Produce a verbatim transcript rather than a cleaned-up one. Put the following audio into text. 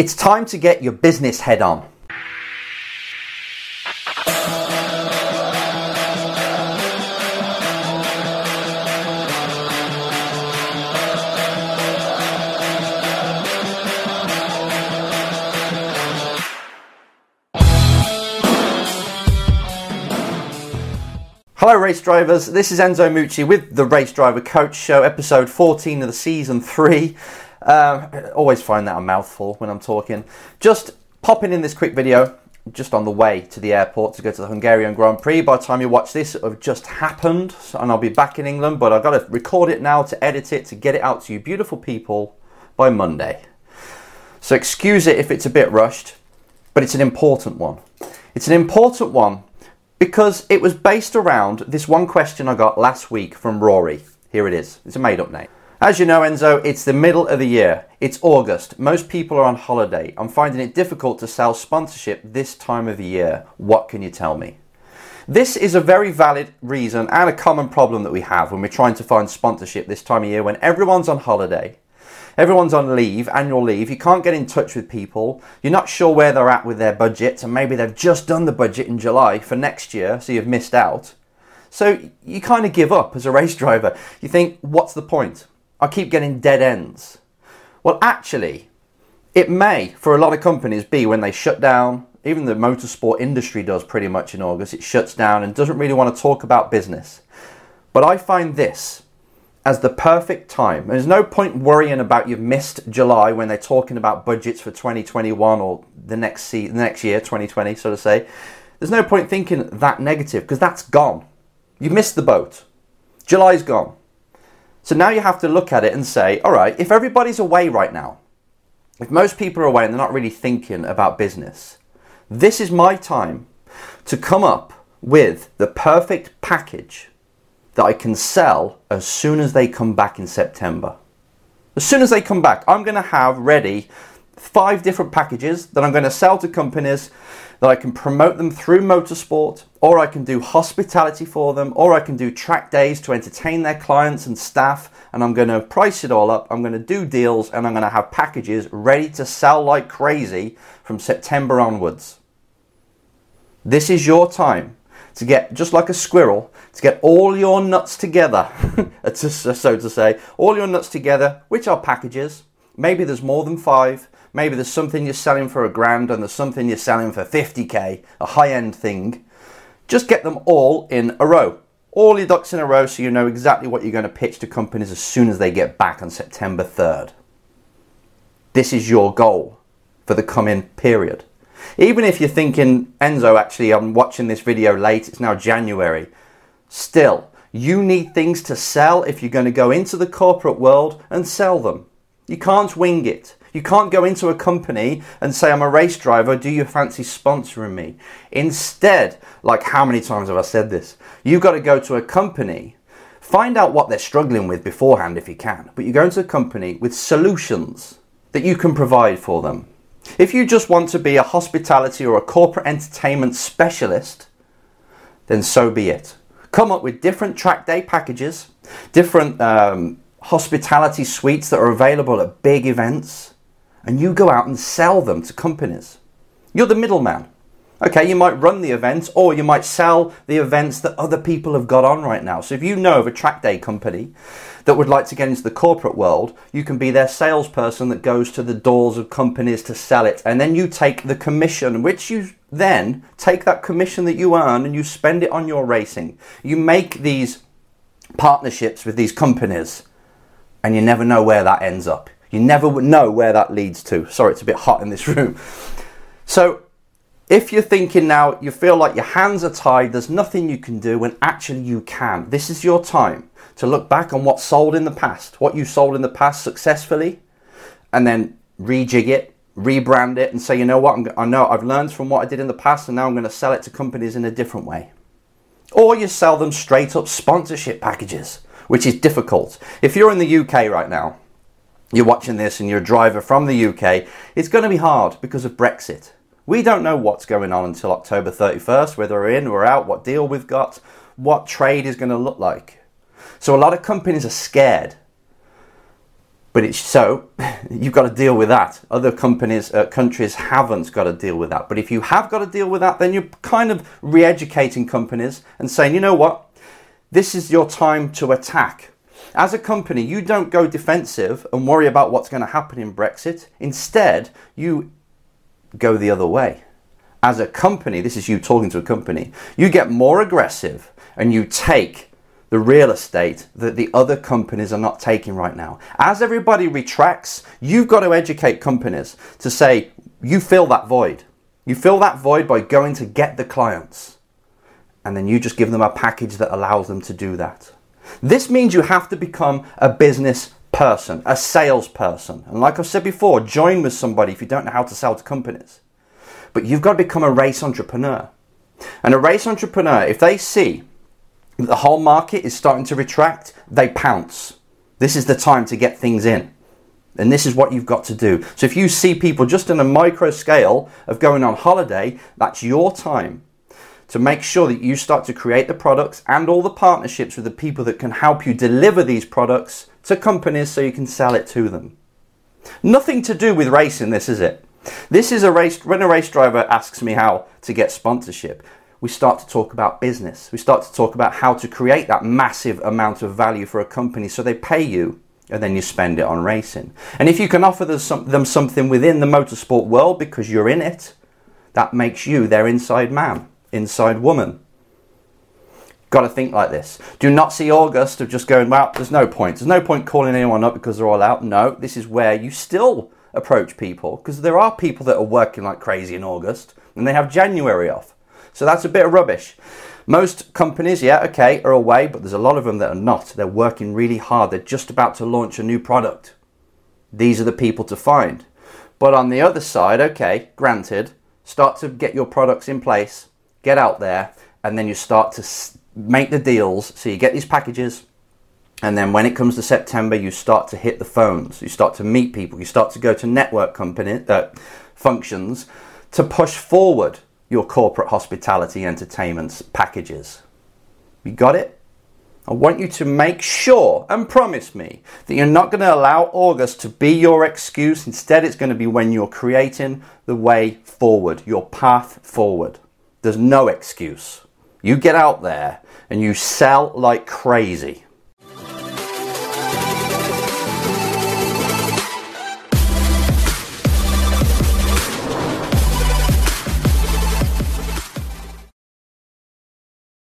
It's time to get your business head on. Hello race drivers, this is Enzo Mucci with the Race Driver Coach Show, episode fourteen of the season three. Um, I always find that a mouthful when I'm talking. Just popping in this quick video, just on the way to the airport to go to the Hungarian Grand Prix. By the time you watch this, it will have just happened and I'll be back in England, but I've got to record it now to edit it, to get it out to you beautiful people by Monday. So excuse it if it's a bit rushed, but it's an important one. It's an important one because it was based around this one question I got last week from Rory. Here it is. It's a made-up name. As you know, Enzo, it's the middle of the year. It's August. Most people are on holiday. I'm finding it difficult to sell sponsorship this time of the year. What can you tell me? This is a very valid reason and a common problem that we have when we're trying to find sponsorship this time of year when everyone's on holiday. Everyone's on leave, annual leave. You can't get in touch with people. You're not sure where they're at with their budgets, and maybe they've just done the budget in July for next year, so you've missed out. So you kind of give up as a race driver. You think, what's the point? I keep getting dead ends. Well, actually, it may, for a lot of companies, be when they shut down. Even the motorsport industry does pretty much in August. It shuts down and doesn't really want to talk about business. But I find this as the perfect time. There's no point worrying about you've missed July when they're talking about budgets for twenty twenty-one or the next se- the next year, twenty twenty, so to say. There's no point thinking that negative because that's gone. You missed the boat. July's gone. So now you have to look at it and say, all right, if everybody's away right now, if most people are away and they're not really thinking about business, this is my time to come up with the perfect package that I can sell as soon as they come back in September. As soon as they come back, I'm going to have ready five different packages that I'm going to sell to companies that I can promote them through motorsport, or I can do hospitality for them, or I can do track days to entertain their clients and staff, and I'm going to price it all up, I'm going to do deals, and I'm going to have packages ready to sell like crazy from September onwards. This is your time to get, just like a squirrel, to get all your nuts together, so to say, all your nuts together, which are packages. Maybe there's more than five. Maybe there's something you're selling for a grand and there's something you're selling for fifty K, a high-end thing. Just get them all in a row. All your ducks in a row so you know exactly what you're going to pitch to companies as soon as they get back on September third. This is your goal for the coming period. Even if you're thinking, Enzo, actually, I'm watching this video late, it's now January. Still, you need things to sell if you're going to go into the corporate world and sell them. You can't wing it. You can't go into a company and say, I'm a race driver, do you fancy sponsoring me? Instead, like how many times have I said this? You've got to go to a company, find out what they're struggling with beforehand if you can, but you go into a company with solutions that you can provide for them. If you just want to be a hospitality or a corporate entertainment specialist, then so be it. Come up with different track day packages, different um, hospitality suites that are available at big events, and you go out and sell them to companies. You're the middleman. Okay, you might run the events or you might sell the events that other people have got on right now. So if you know of a track day company that would like to get into the corporate world, you can be their salesperson that goes to the doors of companies to sell it. And then you take the commission, which you then take that commission that you earn and you spend it on your racing. You make these partnerships with these companies and you never know where that ends up. You never know where that leads to. Sorry, it's a bit hot in this room. So if you're thinking now, you feel like your hands are tied, there's nothing you can do, when actually you can. This is your time to look back on what sold in the past, what you sold in the past successfully, and then rejig it, rebrand it, and say, you know what, I know I've learned from what I did in the past, and now I'm going to sell it to companies in a different way. Or you sell them straight up sponsorship packages, which is difficult. If you're in the U K right now, you're watching this and you're a driver from the U K, it's going to be hard because of Brexit. We don't know what's going on until October thirty-first, whether we're in or out, what deal we've got, what trade is going to look like. So a lot of companies are scared. But it's so, you've got to deal with that. Other companies, uh, countries haven't got to deal with that. But if you have got to deal with that, then you're kind of re-educating companies and saying, you know what, this is your time to attack. As a company, you don't go defensive and worry about what's going to happen in Brexit. Instead, you go the other way. As a company, this is you talking to a company, you get more aggressive and you take the real estate that the other companies are not taking right now. As everybody retracts, you've got to educate companies to say, you fill that void. You fill that void by going to get the clients. And then you just give them a package that allows them to do that. This means you have to become a business person, a salesperson. And like I've said before, join with somebody if you don't know how to sell to companies. But you've got to become a race entrepreneur. And a race entrepreneur, if they see the whole market is starting to retract, they pounce. This is the time to get things in. And this is what you've got to do. So if you see people just on a micro scale of going on holiday, that's your time to make sure that you start to create the products and all the partnerships with the people that can help you deliver these products to companies so you can sell it to them. Nothing to do with racing, this is it. This is a race, when a race driver asks me how to get sponsorship, we start to talk about business. We start to talk about how to create that massive amount of value for a company so they pay you and then you spend it on racing. And if you can offer them something within the motorsport world because you're in it, that makes you their inside man, inside woman. Got to think like this. Do not see August of just going, well, there's no point. There's no point calling anyone up because they're all out. No, this is where you still approach people because there are people that are working like crazy in August and they have January off. So that's a bit of rubbish. Most companies, yeah, okay, are away, but there's a lot of them that are not. They're working really hard. They're just about to launch a new product. These are the people to find. But on the other side, okay, granted, start to get your products in place, get out there, and then you start to make the deals. So you get these packages, and then when it comes to September, you start to hit the phones. You start to meet people. You start to go to network company uh, functions to push forward your corporate hospitality entertainment packages. You got it? I want you to make sure and promise me that you're not going to allow August to be your excuse. Instead, it's going to be when you're creating the way forward, your path forward. There's no excuse. You get out there and you sell like crazy.